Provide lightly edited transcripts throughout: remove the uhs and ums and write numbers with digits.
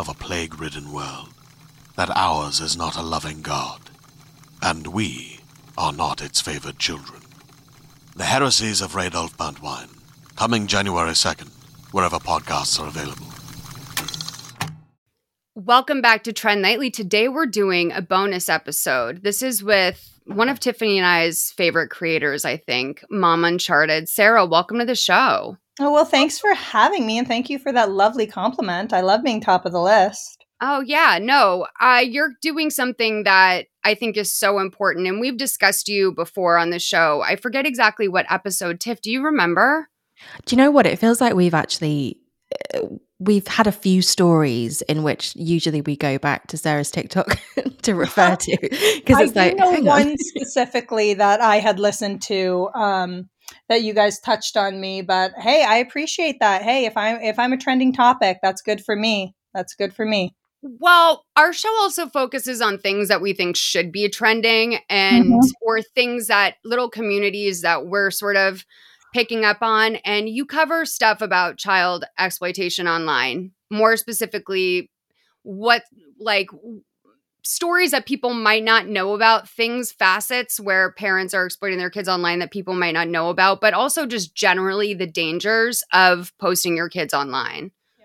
of a plague-ridden world, that ours is not a loving God, and we are not its favored children. The Heresies of Radolf Bantwine, coming January 2nd, wherever podcasts are available. Welcome back to Trend Nightly. Today we're doing a bonus episode. This is with one of Tiffany and I's favorite creators, I think, Mom Uncharted. Sarah, welcome to the show. Oh, well, thanks for having me, and thank you for that lovely compliment. I love being top of the list. Oh, yeah. No, you're doing something that I think is so important, and we've discussed you before on the show. I forget exactly what episode. Tiff, do you remember? Do you know what? It feels like we've actually we've had a few stories in which usually we go back to Sarah's TikTok to refer to. Because it's I know one specifically that I had listened to that you guys touched on me, but hey, I appreciate that. Hey, if I'm a trending topic, that's good for me. That's good for me. Well, our show also focuses on things that we think should be trending and or things that little communities that we're sort of picking up on. And you cover stuff about child exploitation online, more specifically what like stories that people might not know about, things, facets where parents are exploiting their kids online that people might not know about, but also just generally the dangers of posting your kids online. Yeah.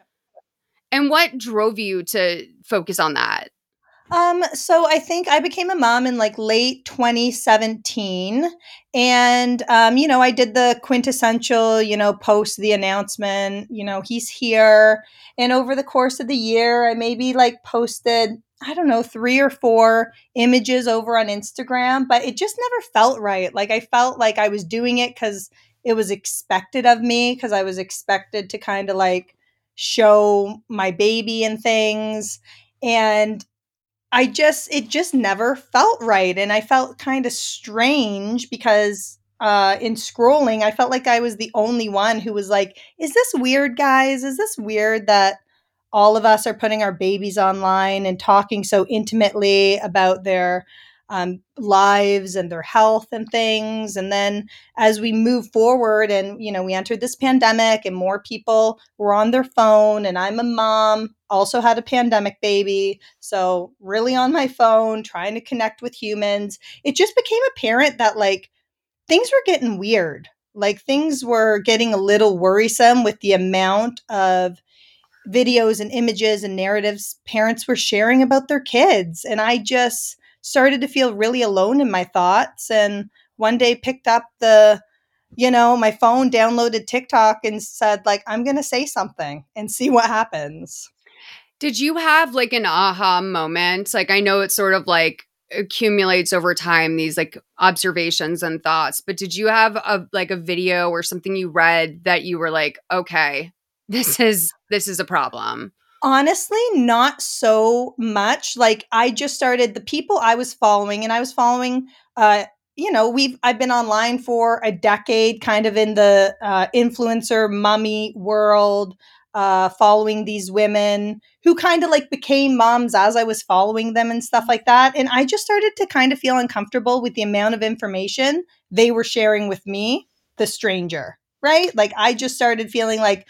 And what drove you to focus on that? So I think I became a mom in like late 2017, and, you know, I did the quintessential, you know, post the announcement, you know, he's here. And over the course of the year, I maybe like posted, I don't know, 3 or 4 images over on Instagram, but it just never felt right. Like I felt like I was doing it because it was expected of me, because I was expected to kind of like show my baby and things. And I just, it just never felt right. And I felt kind of strange because in scrolling, I felt like I was the only one who was like, is this weird, guys? Is this weird that all of us are putting our babies online and talking so intimately about their lives and their health and things? And then as we move forward and, you know, we entered this pandemic and more people were on their phone, and I'm a mom, also had a pandemic baby. So really on my phone, trying to connect with humans. It just became apparent that like things were getting weird. Like things were getting a little worrisome with the amount of videos and images and narratives parents were sharing about their kids. And I just started to feel really alone in my thoughts. And one day picked up the, you know, my phone, downloaded TikTok and said like, I'm going to say something and see what happens. Did you have like an aha moment? Like, I know it's sort of like accumulates over time, these like observations and thoughts, but did you have a, like a video or something you read that you were like, okay, this is a problem? Honestly, not so much. Like, I just started the people I was following, and I was following, I've been online for a decade, kind of in the influencer mommy world, following these women who kind of like became moms as I was following them and stuff like that. And I just started to kind of feel uncomfortable with the amount of information they were sharing with me, the stranger, right? Like, I just started feeling like,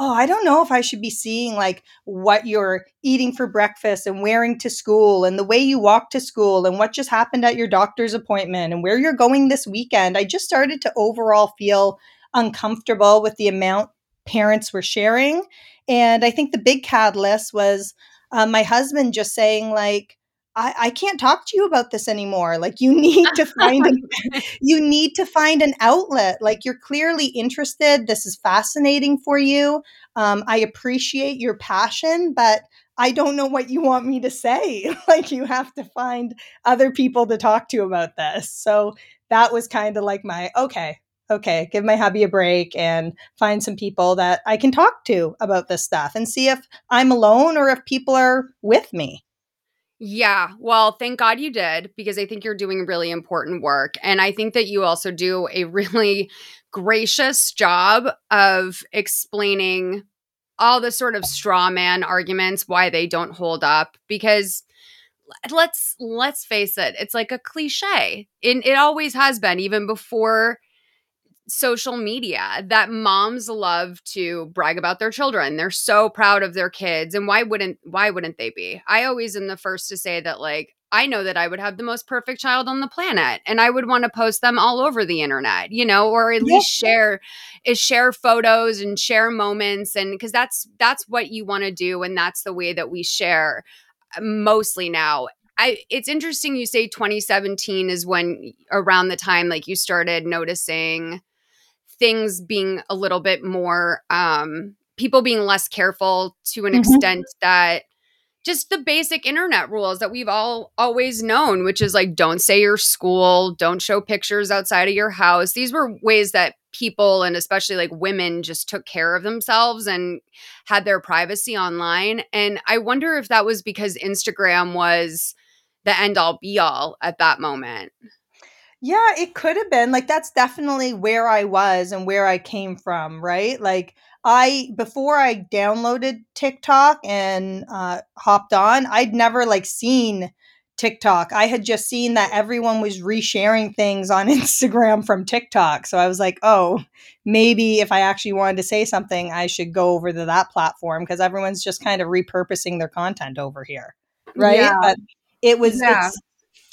oh, I don't know if I should be seeing like what you're eating for breakfast and wearing to school and the way you walk to school and what just happened at your doctor's appointment and where you're going this weekend. I just started to overall feel uncomfortable with the amount parents were sharing. And I think the big catalyst was my husband just saying like, I can't talk to you about this anymore. Like, you need to find an outlet. Like, you're clearly interested. This is fascinating for you. I appreciate your passion, but I don't know what you want me to say. Like, you have to find other people to talk to about this. So that was kind of like my, okay, give my hubby a break and find some people that I can talk to about this stuff and see if I'm alone or if people are with me. Yeah. Well, thank God you did, because I think you're doing really important work. And I think that you also do a really gracious job of explaining all the sort of straw man arguments, why they don't hold up, because let's face it, it's like a cliche. And it always has been, even before social media, that moms love to brag about their children. They're so proud of their kids. And why wouldn't they be? I always am the first to say that, like, I know that I would have the most perfect child on the planet, and I would want to post them all over the internet, or at least share photos and share moments. And 'cause that's what you want to do. And that's the way that we share mostly now. It's interesting you say 2017 is when, around the time, like, you started noticing things being a little bit more, people being less careful to an extent that just the basic internet rules that we've all always known, which is like, don't say your school, don't show pictures outside of your house. These were ways that people, and especially like women, just took care of themselves and had their privacy online. And I wonder if that was because Instagram was the end all be all at that moment. Yeah, it could have been. Like, that's definitely where I was and where I came from, right? Like, before I downloaded TikTok and hopped on, I'd never like seen TikTok. I had just seen that everyone was resharing things on Instagram from TikTok. So I was like, oh, maybe if I actually wanted to say something, I should go over to that platform, because everyone's just kind of repurposing their content over here, right? Yeah. But it was... Yeah.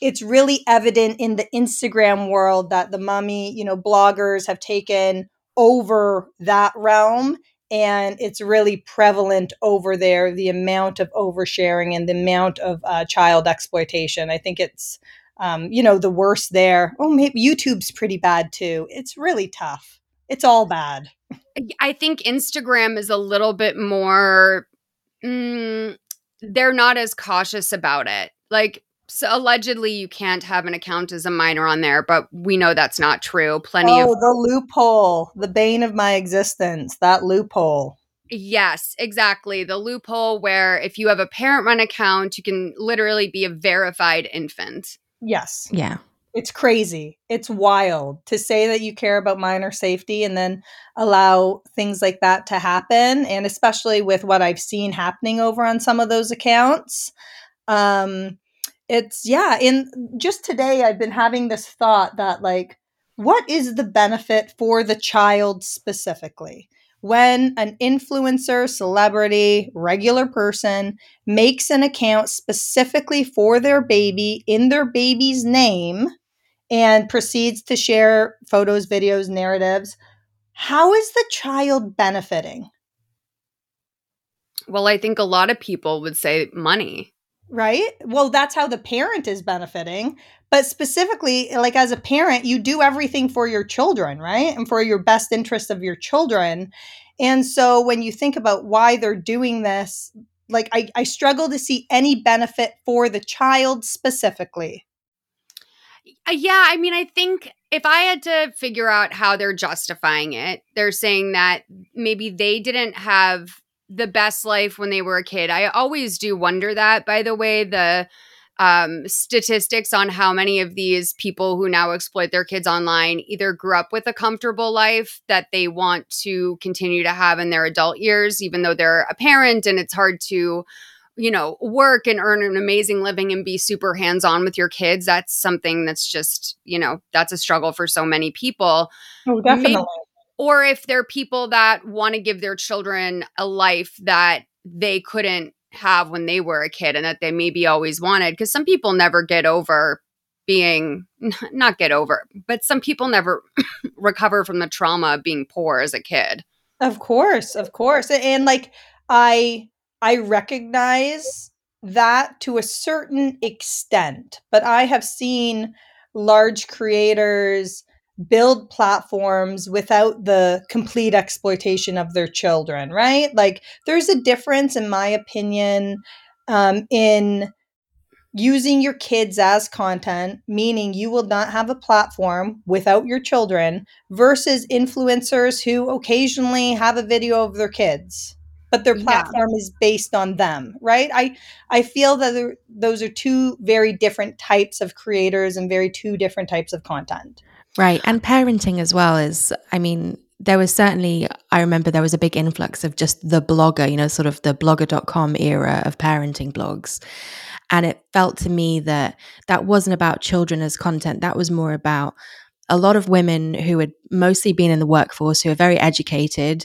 It's really evident in the Instagram world that the mommy, bloggers have taken over that realm, and it's really prevalent over there, the amount of oversharing and the amount of child exploitation. I think it's, the worst there. Oh, maybe YouTube's pretty bad too. It's really tough. It's all bad. I think Instagram is a little bit more, they're not as cautious about it. Like, so allegedly you can't have an account as a minor on there, but we know that's not true. The loophole, the bane of my existence, that loophole. Yes, exactly. The loophole where if you have a parent-run account, you can literally be a verified infant. Yes. Yeah. It's crazy. It's wild to say that you care about minor safety and then allow things like that to happen. And especially with what I've seen happening over on some of those accounts. And just today I've been having this thought that, like, what is the benefit for the child specifically when an influencer, celebrity, regular person makes an account specifically for their baby in their baby's name and proceeds to share photos, videos, narratives? How is the child benefiting? Well, I think a lot of people would say money. Right? Well, that's how the parent is benefiting. But specifically, like, as a parent, you do everything for your children, right? And for your best interest of your children. And so when you think about why they're doing this, like, I struggle to see any benefit for the child specifically. Yeah. I mean, I think if I had to figure out how they're justifying it, they're saying that maybe they didn't have the best life when they were a kid. I always do wonder that, by the way, the statistics on how many of these people who now exploit their kids online either grew up with a comfortable life that they want to continue to have in their adult years, even though they're a parent and it's hard to, you know, work and earn an amazing living and be super hands-on with your kids. That's something that's just, you know, that's a struggle for so many people. Oh, definitely. Maybe, or if they're people that want to give their children a life that they couldn't have when they were a kid and that they maybe always wanted. Because some people never get over being, not get over, but some people never recover from the trauma of being poor as a kid. Of course, of course. And like, I recognize that to a certain extent, but I have seen large creators build platforms without the complete exploitation of their children, right? Like there's a difference, in my opinion, in using your kids as content, meaning you will not have a platform without your children, versus influencers who occasionally have a video of their kids, but their platform is based on them, right? I feel that those are two very different types of creators and two different types of content. Right. And parenting as well is, I mean, there was certainly, I remember there was a big influx of just the blogger, you know, sort of the blogger.com era of parenting blogs. And it felt to me that that wasn't about children as content. That was more about a lot of women who had mostly been in the workforce, who are very educated,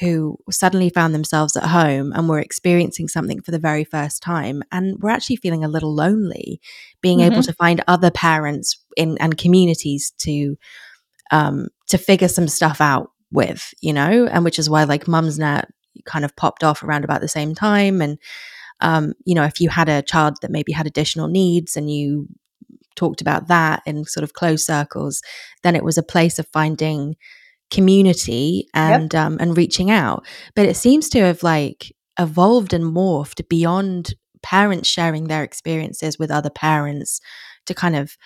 who suddenly found themselves at home and were experiencing something for the very first time and were actually feeling a little lonely, being able to find other parents and communities to figure some stuff out with, you know, and which is why like Mumsnet kind of popped off around about the same time. And, you know, if you had a child that maybe had additional needs and you talked about that in sort of closed circles, then it was a place of finding community and and reaching out. But it seems to have like evolved and morphed beyond parents sharing their experiences with other parents to kind of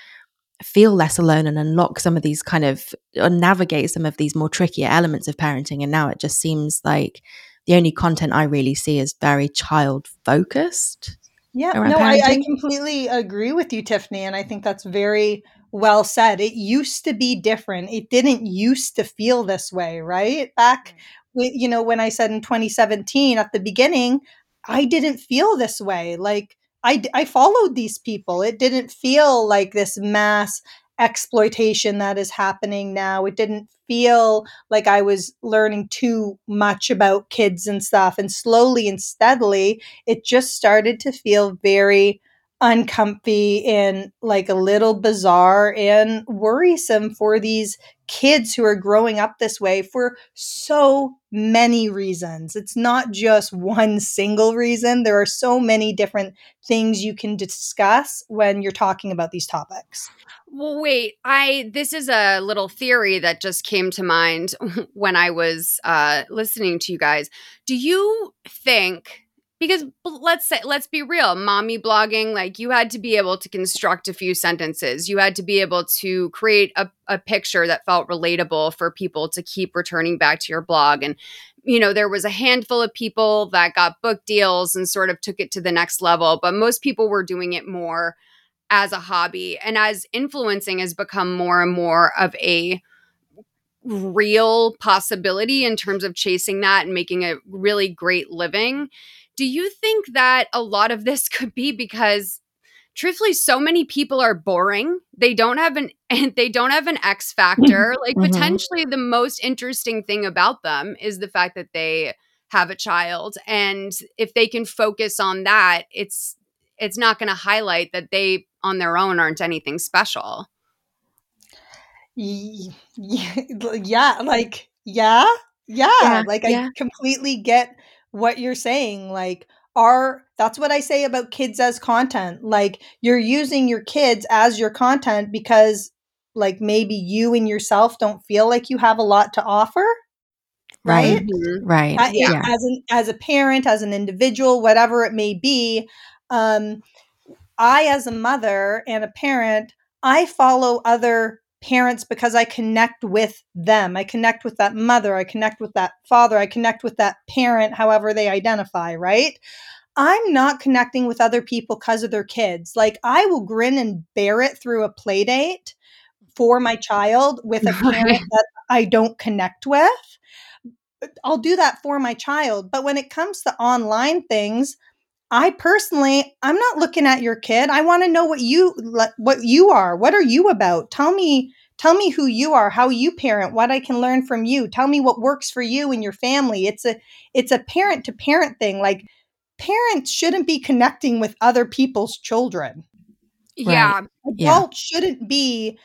feel less alone and unlock some of these kind of, or navigate some of these more trickier elements of parenting. And now it just seems like the only content I really see is very child focused. Yeah, no, I completely agree with you, Tiffany. And I think that's very well said. It used to be different. It didn't used to feel this way, right? Back, you know, when I said in 2017 at the beginning, I didn't feel this way. Like I followed these people. It didn't feel like this mass exploitation that is happening now. It didn't feel like I was learning too much about kids and stuff. And slowly and steadily, it just started to feel very uncomfy and like a little bizarre and worrisome for these kids who are growing up this way for so many reasons. It's not just one single reason. There are so many different things you can discuss when you're talking about these topics. Well, wait, this is a little theory that just came to mind when I was listening to you guys. Do you think, because let's be real, mommy blogging, like you had to be able to construct a few sentences. You had to be able to create a picture that felt relatable for people to keep returning back to your blog. And, you know, there was a handful of people that got book deals and sort of took it to the next level. But most people were doing it more as a hobby. And as influencing has become more and more of a real possibility in terms of chasing that and making a really great living, do you think that a lot of this could be because, truthfully, so many people are boring? They don't have an X factor. Like potentially the most interesting thing about them is the fact that they have a child, and if they can focus on that, it's not going to highlight that they on their own aren't anything special. I completely get what you're saying. Like, that's what I say about kids as content. Like, you're using your kids as your content because, like, maybe you and yourself don't feel like you have a lot to offer, right? Right. As a parent, as an individual, whatever it may be, I, as a mother and a parent, I follow other parents because I connect with them. I connect with that mother. I connect with that father. I connect with that parent, however they identify, right? I'm not connecting with other people because of their kids. Like, I will grin and bear it through a play date for my child with a parent that I don't connect with. I'll do that for my child. But when it comes to online things, I personally, I'm not looking at your kid. I want to know what you are. What are you about? Tell me who you are, how you parent, what I can learn from you. Tell me what works for you and your family. It's a parent to parent thing. Like, parents shouldn't be connecting with other people's children. Yeah. Adults shouldn't be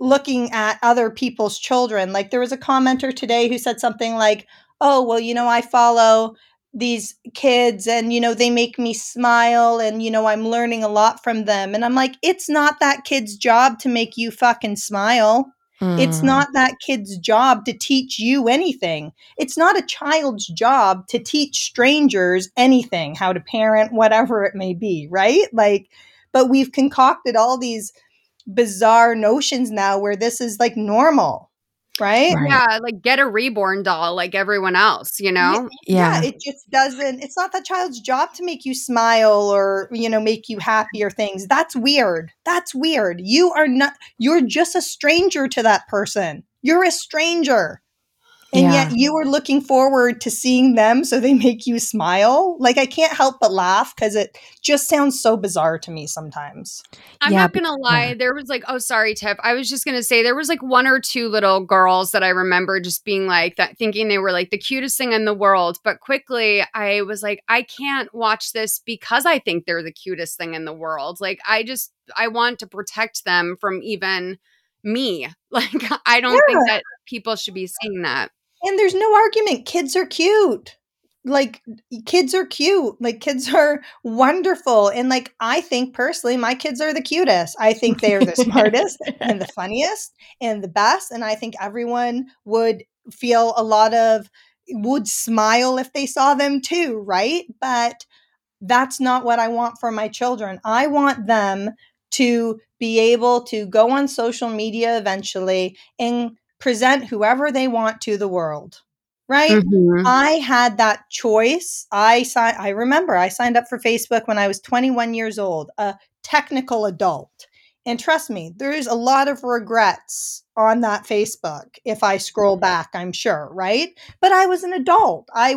looking at other people's children. Like, there was a commenter today who said something like, oh, well, you know, I follow these kids and, you know, they make me smile and, you know, I'm learning a lot from them. And I'm like, it's not that kid's job to make you fucking smile. It's not that kid's job to teach you anything. It's not a child's job to teach strangers anything, how to parent, whatever it may be, right? Like, but we've concocted all these bizarre notions now where this is like normal, right? Yeah, like get a reborn doll like everyone else, you know? Yeah, it just doesn't, it's not that child's job to make you smile or, you know, make you happy or things. That's weird. You're just a stranger to that person. You're a stranger. And yet you are looking forward to seeing them so they make you smile. Like, I can't help but laugh because it just sounds so bizarre to me sometimes. I'm not going to lie. There was like, oh, sorry, Tiff. I was just going to say there was like one or two little girls that I remember just being like that, thinking they were like the cutest thing in the world. But quickly I was like, I can't watch this because I think they're the cutest thing in the world. Like, I want to protect them from even me. Like, I don't think that people should be seeing that. And there's no argument. Kids are cute. Like, kids are cute. Like, kids are wonderful. And like, I think personally, my kids are the cutest. I think they are the smartest and the funniest and the best. And I think everyone would feel would smile if they saw them too, right? But that's not what I want for my children. I want them to be able to go on social media eventually and present whoever they want to the world, right? Mm-hmm. I had that choice. I remember I signed up for Facebook when I was 21 years old, a technical adult. And trust me, there's a lot of regrets on that Facebook. If I scroll back, I'm sure, right? But I was an adult. I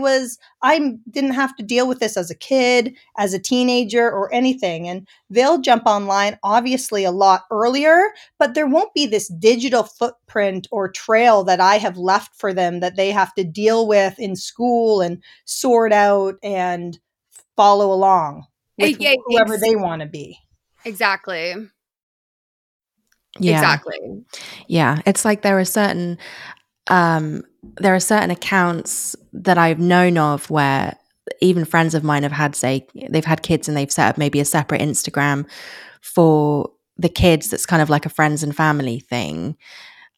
didn't have to deal with this as a kid, as a teenager, or anything. And they'll jump online, obviously, a lot earlier, but there won't be this digital footprint or trail that I have left for them that they have to deal with in school and sort out and follow along with whoever they want to be. Exactly. Yeah. Exactly. Yeah. It's like there are certain accounts that I've known of where even friends of mine have had, say, they've had kids and they've set up maybe a separate Instagram for the kids that's kind of like a friends and family thing.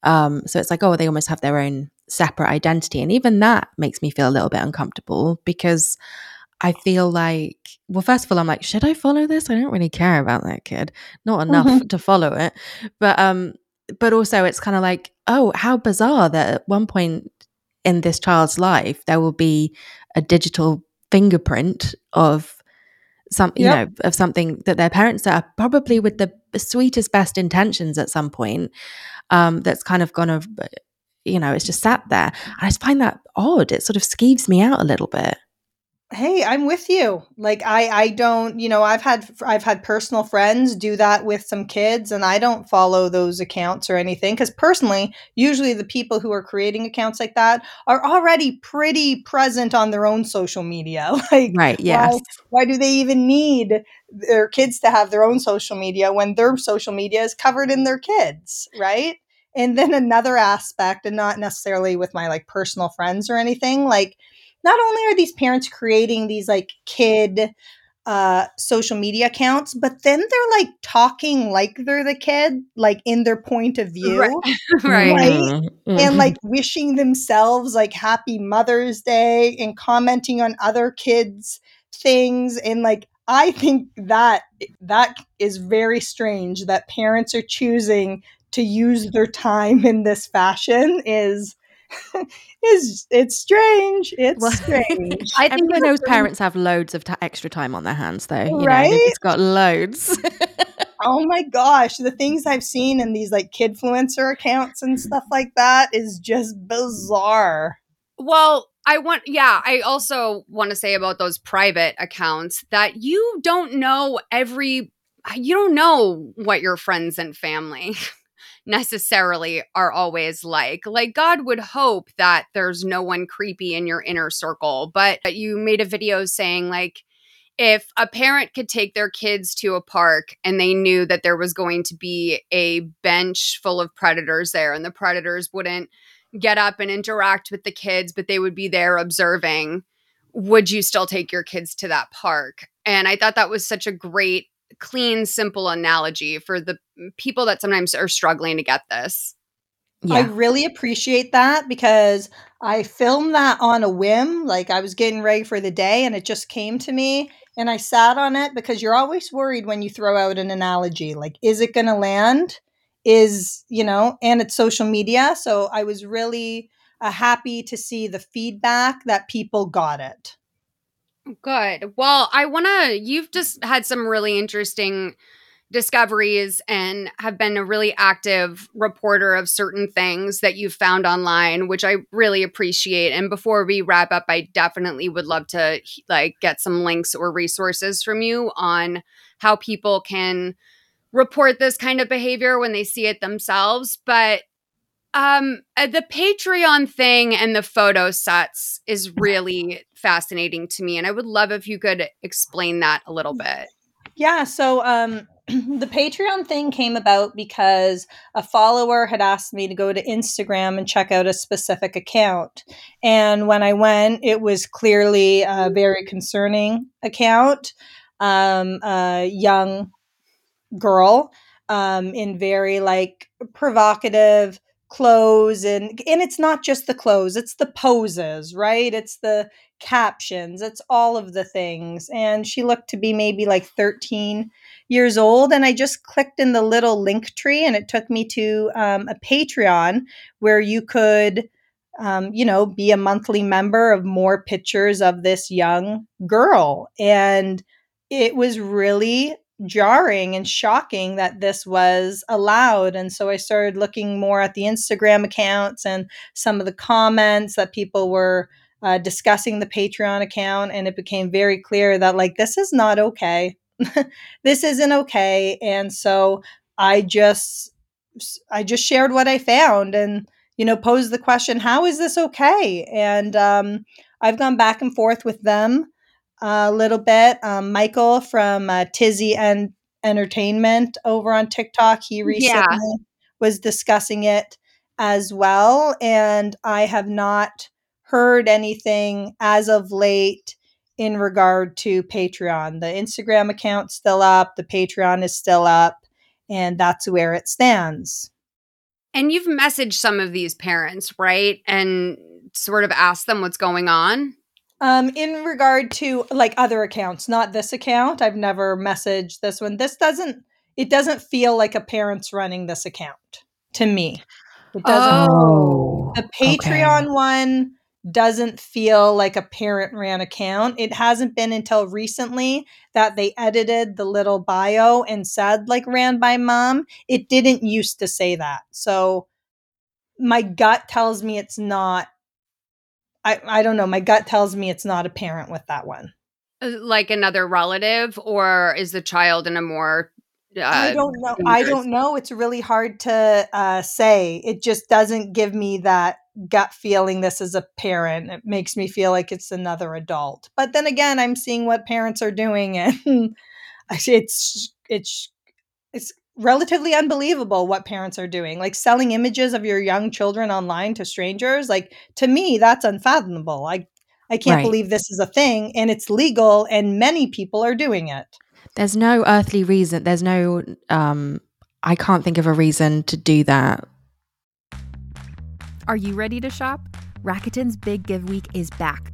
So it's like, oh, they almost have their own separate identity. And even that makes me feel a little bit uncomfortable because I feel like, well, first of all, I'm like, should I follow this? I don't really care about that kid. Not enough to follow it. But also it's kind of like, oh, how bizarre that at one point in this child's life, there will be a digital fingerprint of something, you know, of something that their parents set up, probably with the sweetest, best intentions at some point, that's kind of gone of, you know, it's just sat there. And I just find that odd. It sort of skeeves me out a little bit. Hey, I'm with you. Like, I don't, you know, I've had personal friends do that with some kids, and I don't follow those accounts or anything because personally, usually the people who are creating accounts like that are already pretty present on their own social media. Like, right, yes. Why do they even need their kids to have their own social media when their social media is covered in their kids, right? And then another aspect, and not necessarily with my like personal friends or anything, like, not only are these parents creating these like kid social media accounts, but then they're like talking like they're the kid, like in their point of view, right? Mm-hmm. And like wishing themselves like happy Mother's Day and commenting on other kids' things. And like, I think that is very strange that parents are choosing to use their time in this fashion is strange. It's strange. I think those parents have loads of extra time on their hands, though. You know, it's got loads. Oh my gosh, the things I've seen in these like kidfluencer accounts and stuff like that is just bizarre. Well, I also want to say about those private accounts that you don't know what your friends and family necessarily are always like. Like, God would hope that there's no one creepy in your inner circle, but you made a video saying like, if a parent could take their kids to a park and they knew that there was going to be a bench full of predators there and the predators wouldn't get up and interact with the kids, but they would be there observing, would you still take your kids to that park? And I thought that was such a great, clean, simple analogy for the people that sometimes are struggling to get this. Yeah. I really appreciate that because I filmed that on a whim. Like, I was getting ready for the day and it just came to me and I sat on it because you're always worried when you throw out an analogy, like, is it going to land? And it's social media. So I was really happy to see the feedback that people got it. Good. Well, you've just had some really interesting discoveries and have been a really active reporter of certain things that you've found online, which I really appreciate. And before we wrap up, I definitely would love to get some links or resources from you on how people can report this kind of behavior when they see it themselves. But the Patreon thing and the photo sets is really fascinating to me. And I would love if you could explain that a little bit. Yeah. So, the Patreon thing came about because a follower had asked me to go to Instagram and check out a specific account. And when I went, it was clearly a very concerning account, a young girl in very provocative clothes. And it's not just the clothes, it's the poses, right? It's the captions, it's all of the things. And she looked to be maybe 13 years old. And I just clicked in the little link tree and it took me to a Patreon where you could, be a monthly member of more pictures of this young girl. And it was really jarring and shocking that this was allowed. And so I started looking more at the Instagram accounts and some of the comments that people were discussing the Patreon account. And it became very clear that this is not okay. This isn't okay. And so I just shared what I found and, posed the question, how is this okay? And I've gone back and forth with them a little bit. Michael from Tizzy Entertainment over on TikTok, he recently was discussing it as well. And I have not heard anything as of late in regard to Patreon. The Instagram account's still up, the Patreon is still up, and that's where it stands. And you've messaged some of these parents, right? And sort of asked them what's going on? In regard to other accounts, not this account. I've never messaged this one. It doesn't feel like a parent's running this account to me. It doesn't. Oh, the Patreon one doesn't feel like a parent ran account. It hasn't been until recently that they edited the little bio and said ran by mom. It didn't used to say that. So my gut tells me it's not. I don't know. My gut tells me it's not a parent with that one. Like another relative, or is the child in a more... I don't know. I don't know. It's really hard to say. It just doesn't give me that gut feeling this is a parent. It makes me feel like it's another adult. But then again, I'm seeing what parents are doing and it's relatively unbelievable what parents are doing, selling images of your young children online to strangers. To me, that's unfathomable. I can't believe this is a thing, and it's legal, and many people are doing it. There's no earthly reason. There's no, I can't think of a reason to do that. Are you ready to shop? Rakuten's Big Give Week is back.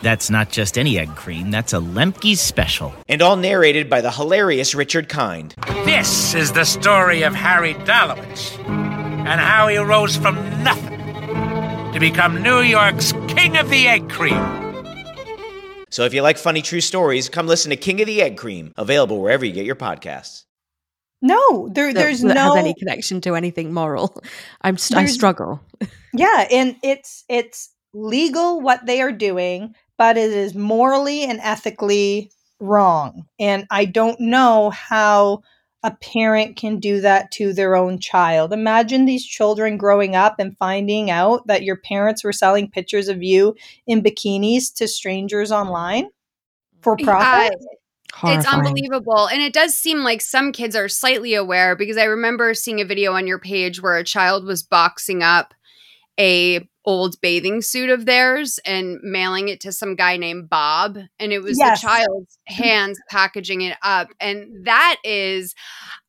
That's not just any egg cream, that's a Lemke's special. And all narrated by the hilarious Richard Kind. This is the story of Harry Dalowitz and how he rose from nothing to become New York's King of the Egg Cream. So if you like funny true stories, come listen to King of the Egg Cream, available wherever you get your podcasts. No, there's no... has any connection to anything moral. I struggle. Yeah, and it's legal what they are doing, but it is morally and ethically wrong. And I don't know how a parent can do that to their own child. Imagine these children growing up and finding out that your parents were selling pictures of you in bikinis to strangers online for profit. It's unbelievable. And it does seem like some kids are slightly aware, because I remember seeing a video on your page where a child was boxing up a old bathing suit of theirs and mailing it to some guy named Bob. And it was the child's hands packaging it up. And that is,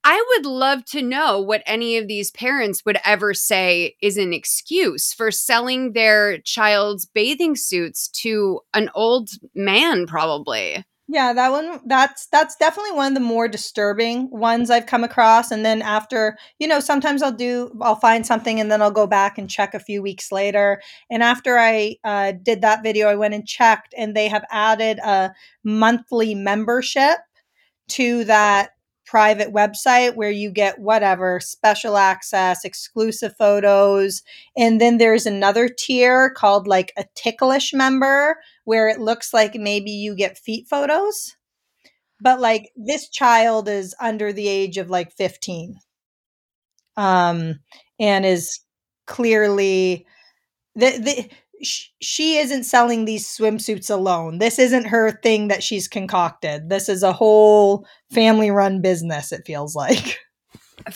I would love to know what any of these parents would ever say is an excuse for selling their child's bathing suits to an old man, probably. Yeah, that one, that's definitely one of the more disturbing ones I've come across. And then after, sometimes I'll find something and then I'll go back and check a few weeks later. And after I did that video, I went and checked, and they have added a monthly membership to that private website where you get whatever, special access, exclusive photos. And then there's another tier called like a ticklish member, where it looks like maybe you get feet photos, but like this child is under the age of like 15, and is clearly she isn't selling these swimsuits alone. This isn't her thing that she's concocted. This is a whole family-run business, it feels like.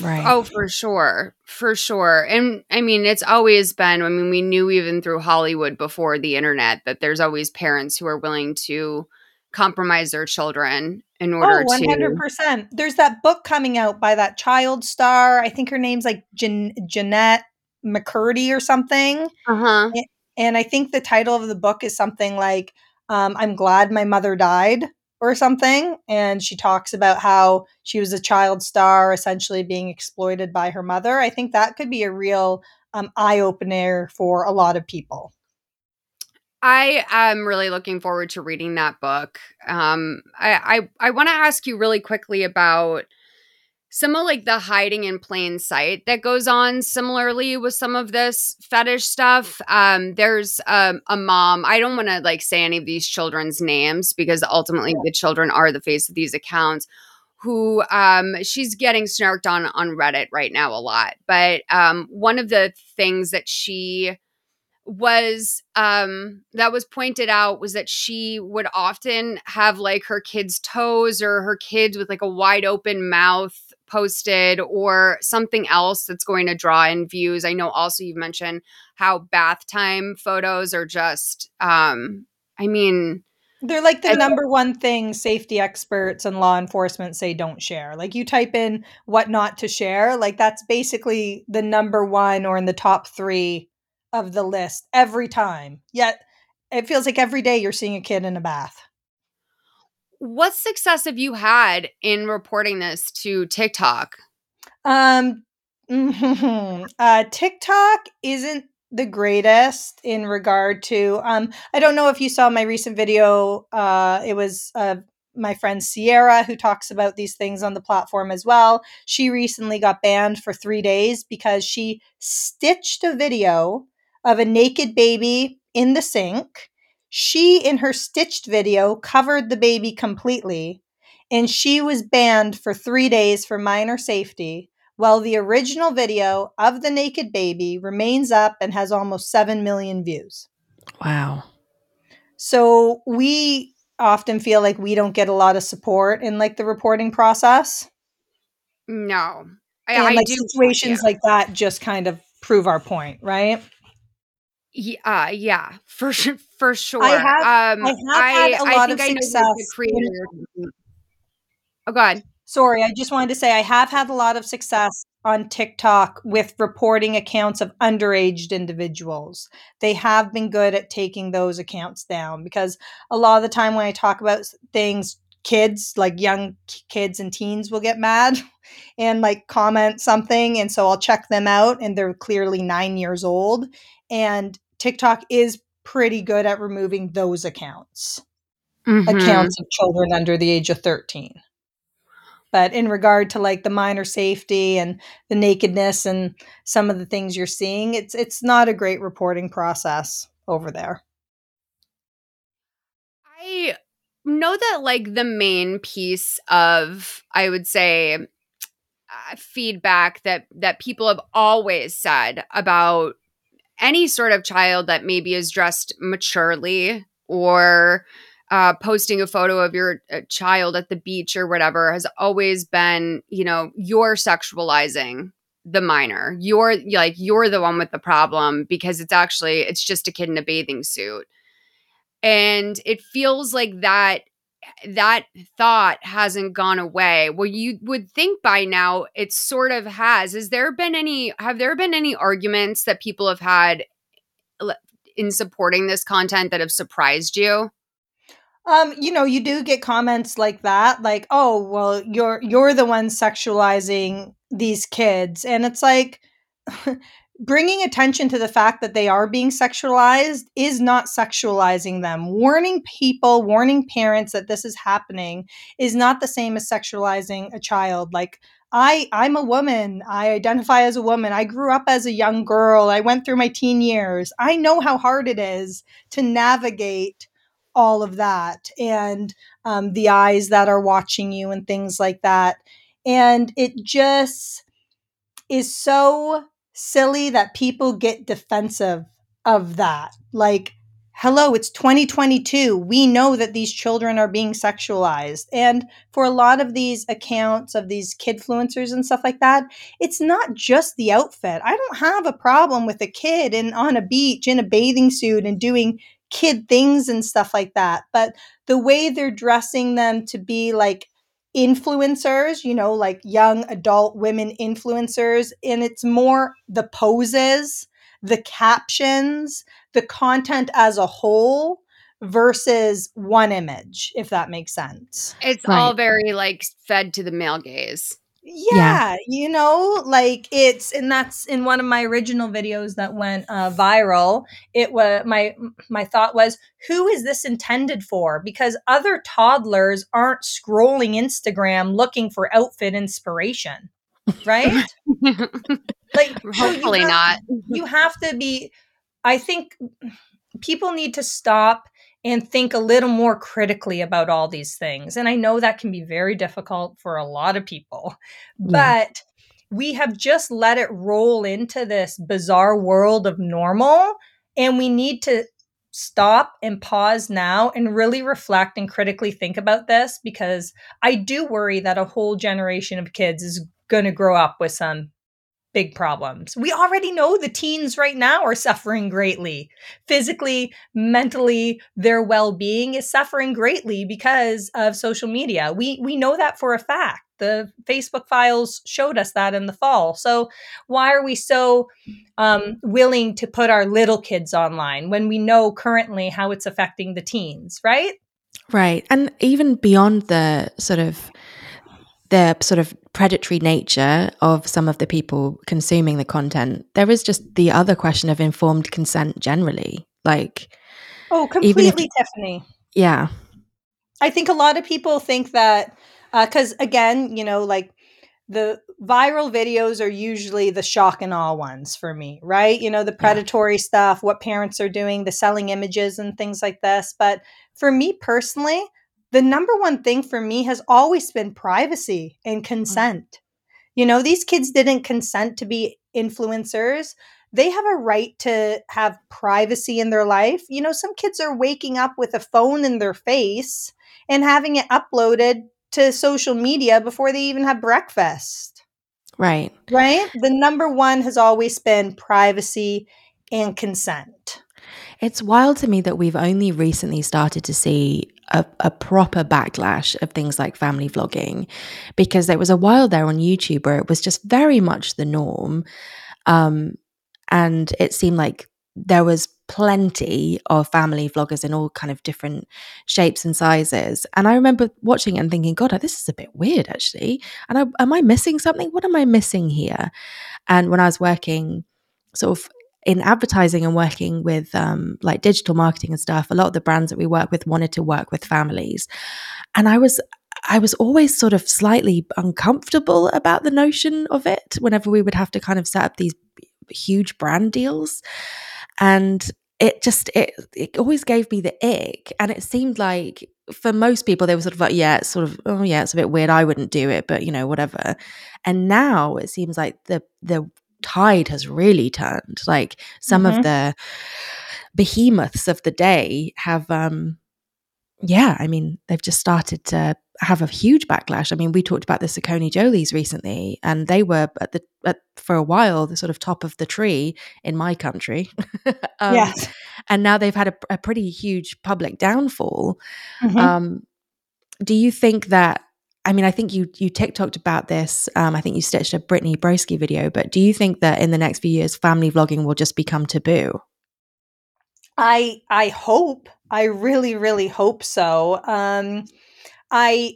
Right. Oh, for sure. For sure. And I mean, it's always been, we knew even through Hollywood before the internet that there's always parents who are willing to compromise their children in order to. Oh, 100%. There's that book coming out by that child star. I think her name's like Jeanette McCurdy or something. Uh-huh. And I think the title of the book is something like, I'm Glad My Mother Died, or something. And she talks about how she was a child star essentially being exploited by her mother. I think that could be a real eye-opener for a lot of people. I am really looking forward to reading that book. I want to ask you really quickly about some of like the hiding in plain sight that goes on similarly with some of this fetish stuff. There's a mom. I don't want to like say any of these children's names, because ultimately the children are the face of these accounts, who she's getting snarked on Reddit right now a lot. But one of the things that she was that was pointed out was that she would often have like her kids' toes or her kids with like a wide open mouth posted or something else that's going to draw in views. I know also you've mentioned how bath time photos are just, I mean, they're like the number one thing safety experts and law enforcement say don't share. Like you type in what not to share, like that's basically the number one or in the top three of the list every time. Yet it feels like every day you're seeing a kid in a bath. What success have you had in reporting this to TikTok? TikTok isn't the greatest in regard to, I don't know if you saw my recent video. It was my friend Sierra who talks about these things on the platform as well. She recently got banned for 3 days because she stitched a video of a naked baby in the sink. She, in her stitched video, covered the baby completely, and she was banned for 3 days for minor safety, while the original video of the naked baby remains up and has almost 7 million views. Wow. So we often feel like we don't get a lot of support in like the reporting process. No. I do. Situations like that just kind of prove our point, right? Yeah, for sure. I have had a lot of success. Oh, God. Sorry, I just wanted to say I have had a lot of success on TikTok with reporting accounts of underage individuals. They have been good at taking those accounts down because a lot of the time when I talk about things, kids, like young kids and teens will get mad and like comment something. And so I'll check them out and they're clearly 9 years old. And TikTok is pretty good at removing those accounts, accounts of children under the age of 13. But in regard to like the minor safety and the nakedness and some of the things you're seeing, it's not a great reporting process over there. I know that like the main piece of, I would say, feedback that people have always said about any sort of child that maybe is dressed maturely or posting a photo of your child at the beach or whatever has always been, you know, you're sexualizing the minor. You're the one with the problem because it's just a kid in a bathing suit. And it feels like that thought hasn't gone away. Well, you would think by now it sort of has. Have there been any arguments that people have had in supporting this content that have surprised you? You know, you do get comments like that, like, oh, well, you're the one sexualizing these kids. And it's like bringing attention to the fact that they are being sexualized is not sexualizing them. Warning people, warning parents that this is happening is not the same as sexualizing a child. Like, I'm a woman. I identify as a woman. I grew up as a young girl. I went through my teen years. I know how hard it is to navigate all of that and the eyes that are watching you and things like that. And it just is so silly that people get defensive of that. Like, hello, it's 2022. We know that these children are being sexualized. And for a lot of these accounts of these kidfluencers and stuff like that, it's not just the outfit. I don't have a problem with a kid and on a beach in a bathing suit and doing kid things and stuff like that. But the way they're dressing them to be like influencers, you know, like young adult women influencers. And it's more the poses, the captions, the content as a whole versus one image, if that makes sense. It's right. All very like fed to the male gaze. Yeah, you know, like and that's in one of my original videos that went viral. It was my thought was, who is this intended for? Because other toddlers aren't scrolling Instagram looking for outfit inspiration, right? Like, hopefully not. You have to be. I think people need to stop and think a little more critically about all these things. And I know that can be very difficult for a lot of people, but we have just let it roll into this bizarre world of normal. And we need to stop and pause now and really reflect and critically think about this, because I do worry that a whole generation of kids is going to grow up with some big problems. We already know the teens right now are suffering greatly. Physically, mentally, their well-being is suffering greatly because of social media. We know that for a fact. The Facebook files showed us that in the fall. So why are we so willing to put our little kids online when we know currently how it's affecting the teens, right? Right. And even beyond the sort of predatory nature of some of the people consuming the content, there is just the other question of informed consent generally. Like, oh, completely, Tiffany. Yeah. I think a lot of people think that, because again, you know, like the viral videos are usually the shock and awe ones for me, right? You know, the predatory stuff, what parents are doing, the selling images and things like this. But for me personally, the number one thing for me has always been privacy and consent. You know, these kids didn't consent to be influencers. They have a right to have privacy in their life. You know, some kids are waking up with a phone in their face and having it uploaded to social media before they even have breakfast. Right. Right? The number one has always been privacy and consent. It's wild to me that we've only recently started to see a proper backlash of things like family vlogging, because there was a while there on YouTube where it was just very much the norm. And it seemed like there was plenty of family vloggers in all kind of different shapes and sizes. And I remember watching it and thinking, God, this is a bit weird actually. And am I missing something? What am I missing here? And when I was working sort of in advertising and working with like digital marketing and stuff, a lot of the brands that we work with wanted to work with families. And I was always sort of slightly uncomfortable about the notion of it whenever we would have to kind of set up these huge brand deals. And it always gave me the ick. And it seemed like for most people, they were sort of like, yeah, it's sort of, oh yeah, it's a bit weird. I wouldn't do it, but you know, whatever. And now it seems like the tide has really turned. Like some of the behemoths of the day have they've just started to have a huge backlash. I mean, we talked about the Ciccone Jolies recently, and they were for a while the sort of top of the tree in my country. Yes. And now they've had a pretty huge public downfall. Do you think that, I mean, I think you TikToked about this. I think you stitched a Brittany Broski video, but do you think that in the next few years, family vlogging will just become taboo? I hope. I really, really hope so. I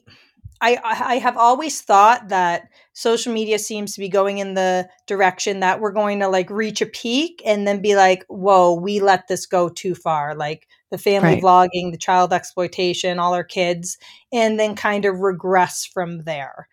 have always thought that social media seems to be going in the direction that we're going to like reach a peak and then be like, whoa, we let this go too far. Like, the family vlogging, the child exploitation, all our kids, and then kind of regress from there.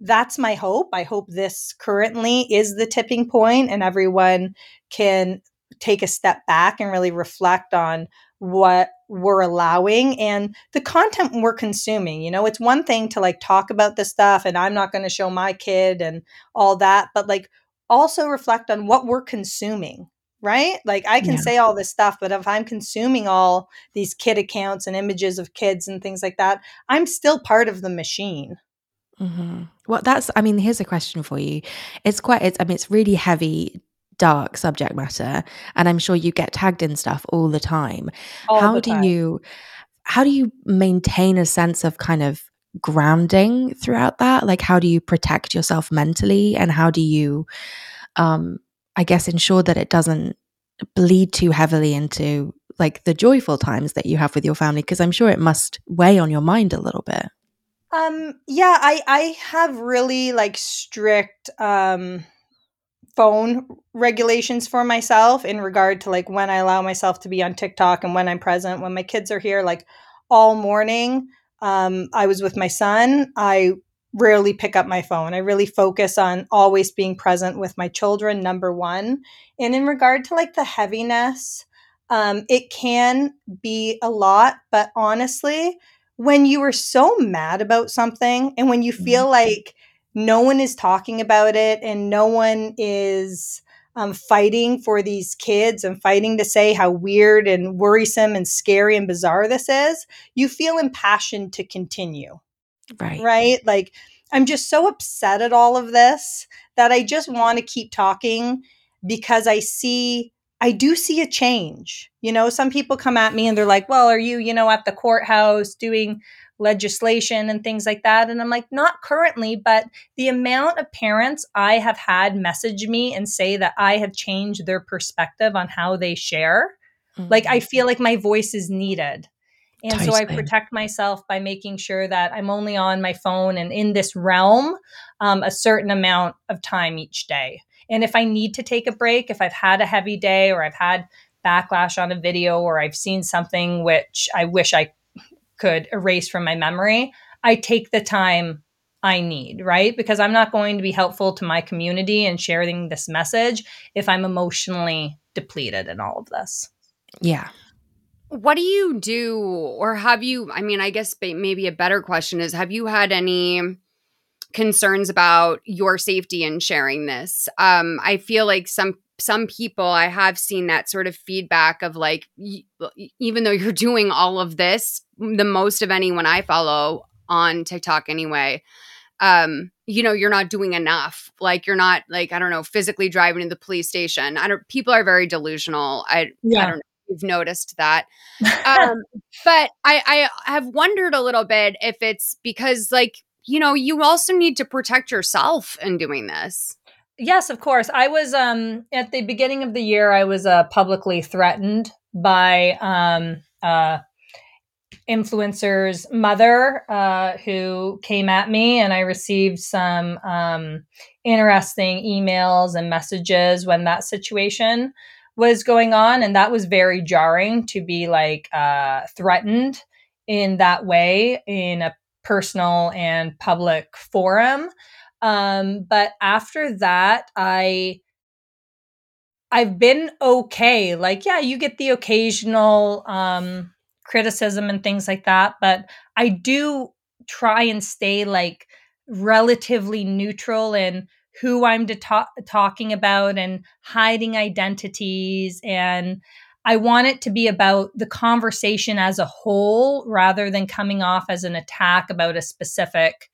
That's my hope. I hope this currently is the tipping point and everyone can take a step back and really reflect on what we're allowing and the content we're consuming. You know, it's one thing to like talk about this stuff and I'm not going to show my kid and all that, but like also reflect on what we're consuming. Right? Like, I can say all this stuff, but if I'm consuming all these kid accounts and images of kids and things like that, I'm still part of the machine. Mm-hmm. Well, here's a question for you. It's really heavy, dark subject matter. And I'm sure you get tagged in stuff all the time. How do you maintain a sense of kind of grounding throughout that? Like, how do you protect yourself mentally? And how do you, I guess, ensure that it doesn't bleed too heavily into like the joyful times that you have with your family? Because I'm sure it must weigh on your mind a little bit. I have really like strict phone regulations for myself in regard to like when I allow myself to be on TikTok and when I'm present. When my kids are here, like all morning, I was with my son. I rarely pick up my phone. I really focus on always being present with my children, number one. And in regard to like the heaviness, it can be a lot, but honestly, when you are so mad about something and when you feel like no one is talking about it and no one is fighting for these kids and fighting to say how weird and worrisome and scary and bizarre this is, you feel impassioned to continue. Right. Like, I'm just so upset at all of this that I just want to keep talking because I do see a change. You know, some people come at me and they're like, well, are you, you know, at the courthouse doing legislation and things like that? And I'm like, not currently, but the amount of parents I have had message me and say that I have changed their perspective on how they share. Mm-hmm. Like, I feel like my voice is needed. And so I protect myself by making sure that I'm only on my phone and in this realm a certain amount of time each day. And if I need to take a break, if I've had a heavy day or I've had backlash on a video or I've seen something which I wish I could erase from my memory, I take the time I need, right? Because I'm not going to be helpful to my community and sharing this message if I'm emotionally depleted in all of this. Yeah. What do you do, or have you, I mean, I guess maybe a better question is, have you had any concerns about your safety in sharing this? I feel like some people, I have seen that sort of feedback of like, even though you're doing all of this, the most of anyone I follow on TikTok anyway, you know, you're not doing enough. Like, you're not like, I don't know, physically driving to the police station. People are very delusional. I don't know. You've noticed that. But I have wondered a little bit if it's because, like, you know, you also need to protect yourself in doing this. Yes, of course. I was at the beginning of the year, I was publicly threatened by influencer's mother who came at me, and I received some interesting emails and messages when that situation was going on. And that was very jarring to be like threatened in that way in a personal and public forum. But after that, I've been okay. Like, yeah, you get the occasional criticism and things like that, but I do try and stay like relatively neutral in who I'm talking about and hiding identities. And I want it to be about the conversation as a whole rather than coming off as an attack about a specific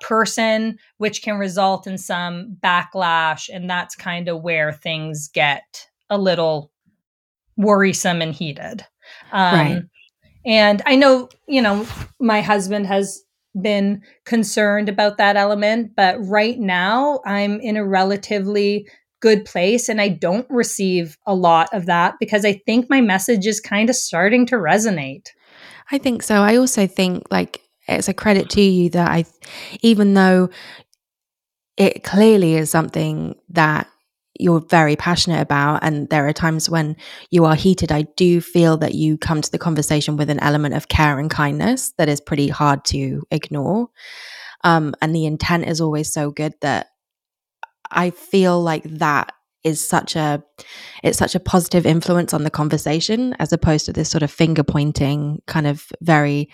person, which can result in some backlash. And that's kind of where things get a little worrisome and heated. Right. And I know, you know, my husband has been concerned about that element, but right now I'm in a relatively good place and I don't receive a lot of that because I think my message is kind of starting to resonate. I think so. I also think, like, it's a credit to you that even though it clearly is something that you're very passionate about, and there are times when you are heated, I do feel that you come to the conversation with an element of care and kindness that is pretty hard to ignore. And the intent is always so good that I feel like that is such a positive influence on the conversation, as opposed to this sort of finger pointing, kind of very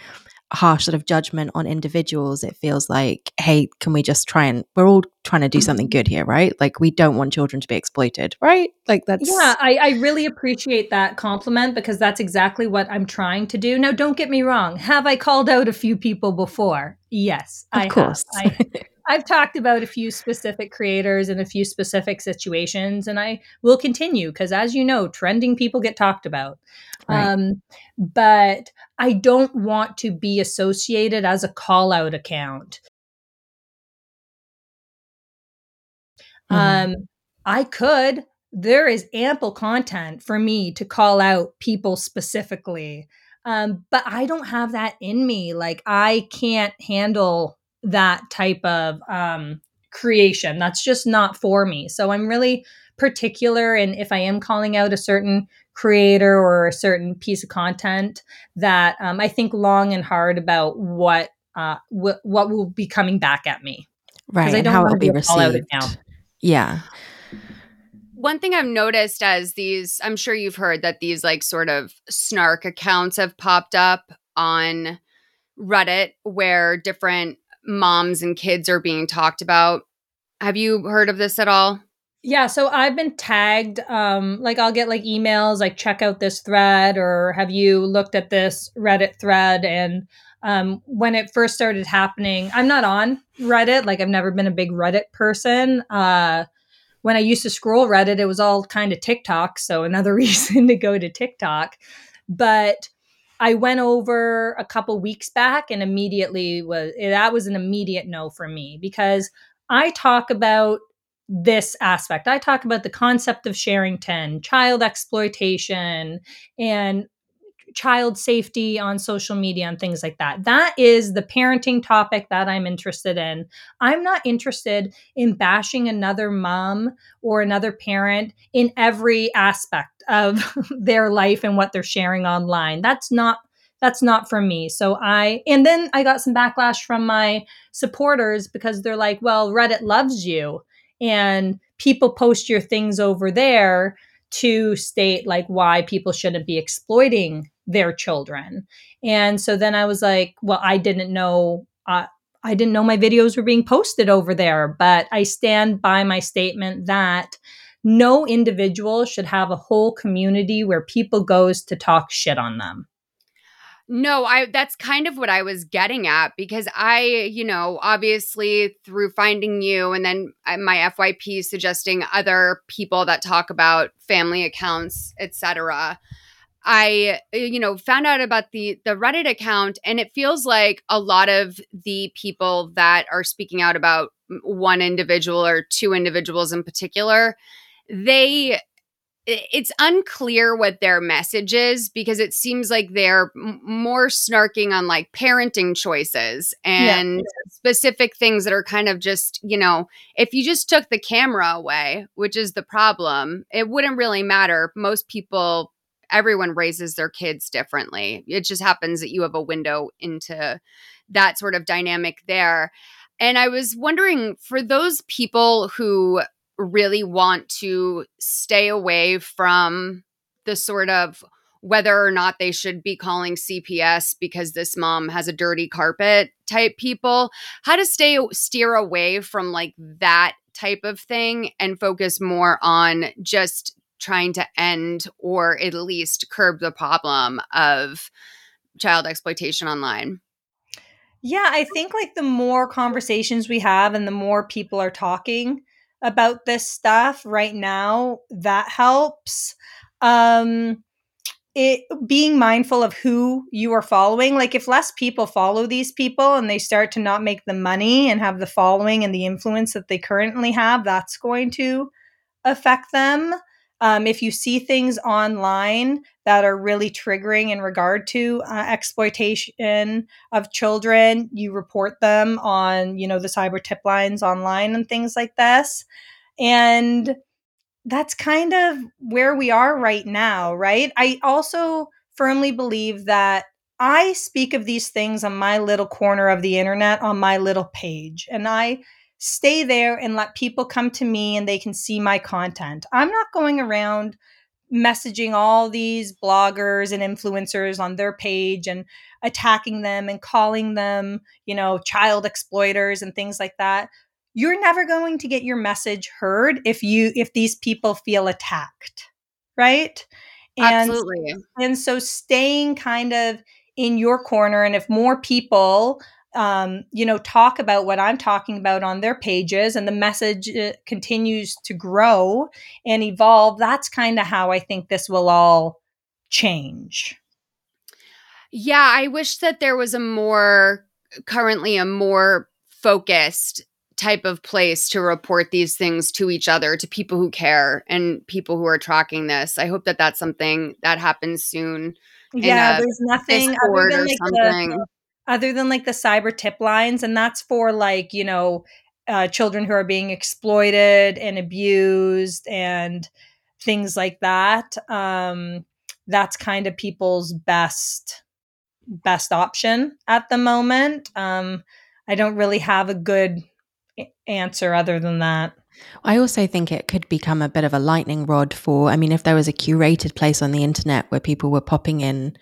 harsh sort of judgment on individuals. It feels like, hey, can we just try and, we're all trying to do something good here, right? Like, we don't want children to be exploited, right? Like, that's... Yeah, I really appreciate that compliment because that's exactly what I'm trying to do. Now, don't get me wrong. Have I called out a few people before? Yes, I have. Of course. I've talked about a few specific creators and a few specific situations, and I will continue because, as you know, trending people get talked about. Right. But I don't want to be associated as a call-out account. Mm-hmm. I could. There is ample content for me to call out people specifically, but I don't have that in me. Like, I can't handle that type of creation. That's just not for me. So I'm really particular. And if I am calling out a certain creator or a certain piece of content, that I think long and hard about what will be coming back at me. Right. And how it'll be received. Yeah. One thing I've noticed as these, I'm sure you've heard that these like sort of snark accounts have popped up on Reddit where different moms and kids are being talked about. Have you heard of this at all? Yeah. So I've been tagged, like I'll get like emails, like check out this thread, or have you looked at this Reddit thread? And when it first started happening, I'm not on Reddit. Like, I've never been a big Reddit person. When I used to scroll Reddit, it was all kind of TikTok. So another reason to go to TikTok. But I went over a couple weeks back and immediately that was an immediate no for me, because I talk about this aspect. I talk about the concept of sharington, child exploitation, and child safety on social media and things like that. That is the parenting topic that I'm interested in. I'm not interested in bashing another mom or another parent in every aspect of their life and what they're sharing online. That's not for me. And then I got some backlash from my supporters, because they're like, well, Reddit loves you and people post your things over there to state like why people shouldn't be exploiting their children. And so then I was like, well, I didn't know my videos were being posted over there, but I stand by my statement that no individual should have a whole community where people goes to talk shit on them. No, that's kind of what I was getting at, because obviously through finding you and then my FYP suggesting other people that talk about family accounts, etc., I found out about the Reddit account, and it feels like a lot of the people that are speaking out about one individual or two individuals in particular, it's unclear what their message is, because it seems like they're more snarking on like parenting choices and specific things that are kind of just, if you just took the camera away, which is the problem, it wouldn't really matter. Most people, everyone raises their kids differently. It just happens that you have a window into that sort of dynamic there. And I was wondering, for those people who really want to stay away from the sort of whether or not they should be calling CPS because this mom has a dirty carpet type people, how to steer away from like that type of thing and focus more on just trying to end or at least curb the problem of child exploitation online. Yeah, I think like the more conversations we have and the more people are talking about this stuff right now, that helps. It being mindful of who you are following. Like, if less people follow these people and they start to not make the money and have the following and the influence that they currently have, that's going to affect them. If you see things online that are really triggering in regard to exploitation of children, you report them on, the cyber tip lines online and things like this. And that's kind of where we are right now, right? I also firmly believe that I speak of these things on my little corner of the internet, on my little page, and I stay there and let people come to me and they can see my content. I'm not going around messaging all these bloggers and influencers on their page and attacking them and calling them, child exploiters and things like that. You're never going to get your message heard if these people feel attacked, right? Absolutely. And so staying kind of in your corner, and if more people talk about what I'm talking about on their pages and the message continues to grow and evolve, that's kind of how I think this will all change. Yeah, I wish that there was currently a more focused type of place to report these things to each other, to people who care and people who are tracking this. I hope that that's something that happens soon. Yeah, there's nothing other than like the cyber tip lines. And that's for like, children who are being exploited and abused and things like that. That's kind of people's best option at the moment. I don't really have a good answer other than that. I also think it could become a bit of a lightning rod if there was a curated place on the internet where people were popping in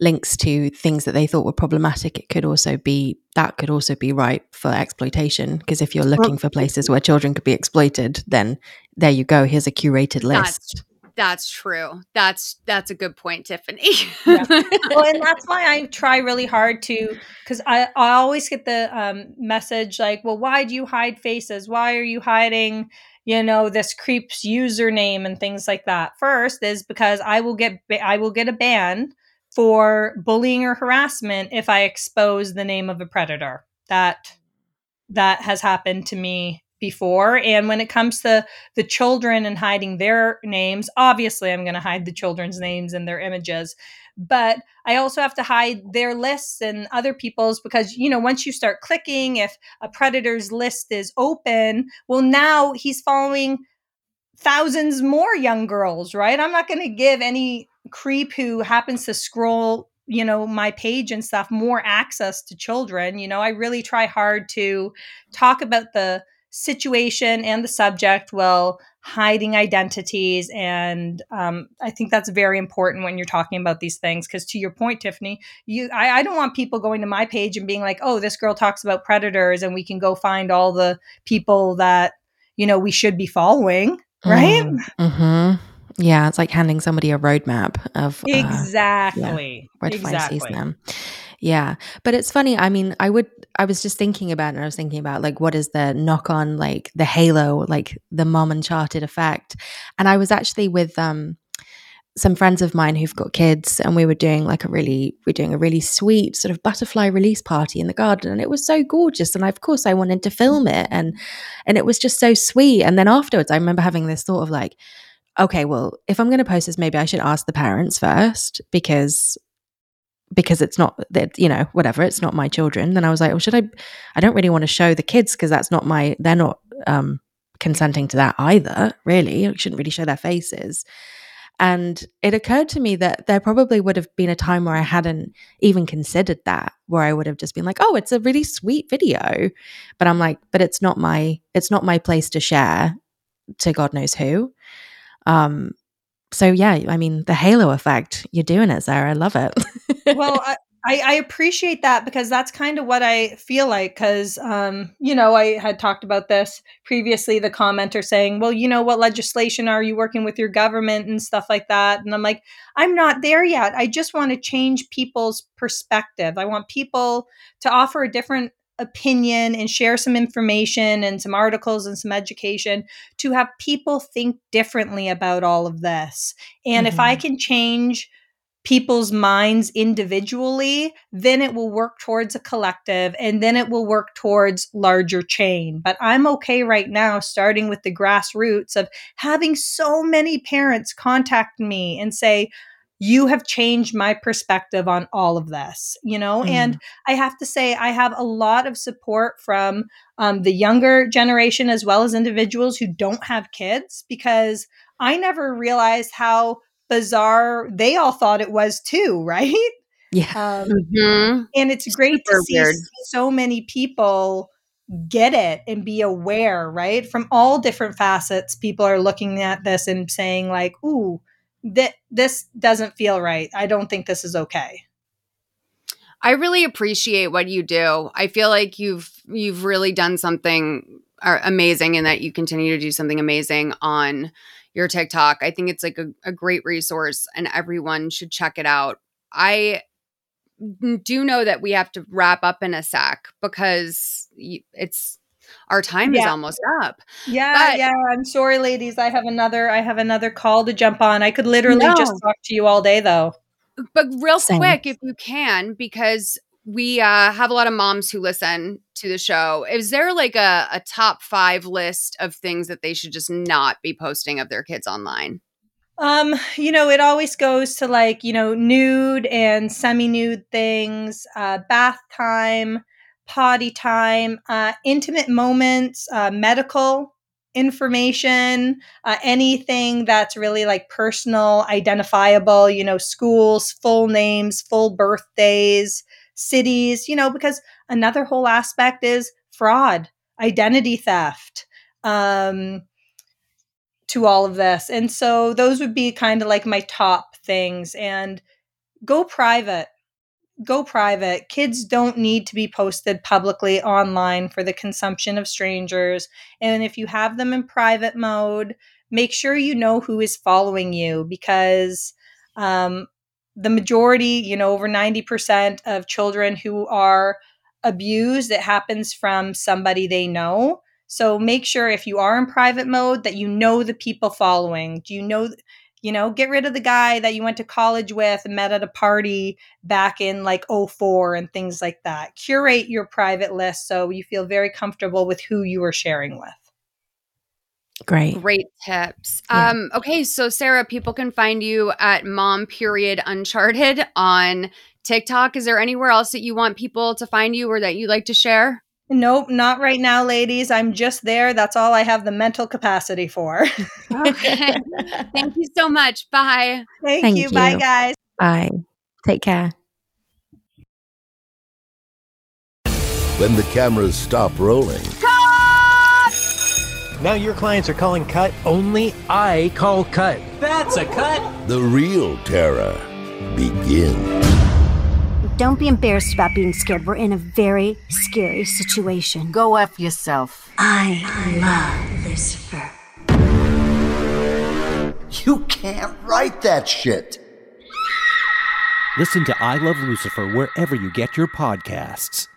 links to things that they thought were problematic, that could also be ripe for exploitation. Because if you're looking for places where children could be exploited, then there you go. Here's a curated list. That's true. That's a good point, Tiffany. Yeah. Well, and that's why I try really hard to, because I always get the message like, well, why do you hide faces? Why are you hiding, you know, this creep's username and things like that? First is because I will get a ban for bullying or harassment if I expose the name of a predator. That has happened to me before. And when it comes to the children and hiding their names, obviously I'm going to hide the children's names and their images, but I also have to hide their lists and other people's, because, you know, once you start clicking, if a predator's list is open, well, now he's following thousands more young girls, right? I'm not going to give any creep who happens to scroll, you know, my page and stuff more access to children. You know, I really try hard to talk about the situation and the subject while hiding identities. And I think that's very important when you're talking about these things. Because to your point, Tiffany, I don't want people going to my page and being like, oh, this girl talks about predators and we can go find all the people that, you know, we should be following, right? Mm-hmm. Yeah, it's like handing somebody a roadmap of exactly where to find season them. Yeah, but it's funny. I mean, I was thinking about like, what is the knock on, like the halo, like the Mom Uncharted effect? And I was actually with some friends of mine who've got kids, and we were doing a really sweet sort of butterfly release party in the garden, and it was so gorgeous, and of course I wanted to film it, and it was just so sweet. And then afterwards, I remember having this thought of like, okay, well, if I'm going to post this, maybe I should ask the parents first, because it's not that, you know, whatever, it's not my children. Then I was like, well, I don't really want to show the kids because that's not they're not consenting to that either, really. I shouldn't really show their faces. And it occurred to me that there probably would have been a time where I hadn't even considered that, where I would have just been like, oh, it's a really sweet video. But I'm like, but it's not my place to share to God knows who. So yeah, I mean, the halo effect, you're doing it, Sarah. I love it. Well, I appreciate that, because that's kind of what I feel like. Cause, you know, I had talked about this previously, the commenter saying, well, you know, what legislation are you working with your government and stuff like that? And I'm like, I'm not there yet. I just want to change people's perspective. I want people to offer a different opinion and share some information and some articles and some education to have people think differently about all of this. And if I can change people's minds individually, then it will work towards a collective, and then it will work towards larger chain. But I'm okay right now, starting with the grassroots of having so many parents contact me and say, you have changed my perspective on all of this, you know? And I have to say, I have a lot of support from the younger generation, as well as individuals who don't have kids, because I never realized how bizarre they all thought it was too, right? Yeah. And it's great to see so many people get it and be aware, right? From all different facets, people are looking at this and saying like, ooh, that this doesn't feel right. I don't think this is okay. I really appreciate what you do. I feel like you've really done something amazing, and that you continue to do something amazing on your TikTok. I think it's like a great resource, and everyone should check it out. I do know that we have to wrap up in a sec because it's our time is almost up. Yeah. I'm sorry, ladies. I have another call to jump on. I could literally just talk to you all day though. But real quick, if you can, because we have a lot of moms who listen to the show. Is there like a top 5 list of things that they should just not be posting of their kids online? You know, it always goes to like, you know, nude and semi-nude things, bath time, potty time, intimate moments, medical information, anything that's really like personal, identifiable, you know, schools, full names, full birthdays, cities, you know, because another whole aspect is fraud, identity theft, to all of this. And so those would be kind of like my top things. And go private. Kids don't need to be posted publicly online for the consumption of strangers. And if you have them in private mode, make sure you know who is following you, because the majority, you know, over 90% of children who are abused, it happens from somebody they know. So make sure if you are in private mode that you know the people following. Do you know, get rid of the guy that you went to college with and met at a party back in like 2004 and things like that. Curate your private list so you feel very comfortable with who you are sharing with. Great tips. Yeah. Okay. So Sarah, people can find you at Mom Uncharted on TikTok. Is there anywhere else that you want people to find you or that you like to share? Nope, not right now, ladies. I'm just there. That's all I have the mental capacity for. Okay. Thank you so much. Bye. Thank you. Bye, guys. Bye. Take care. When the cameras stop rolling. Cut! Now your clients are calling cut. Only I call cut. That's a cut. The real terror begins. Don't be embarrassed about being scared. We're in a very scary situation. Go F yourself. I love Lucifer. You can't write that shit. Listen to I Love Lucifer wherever you get your podcasts.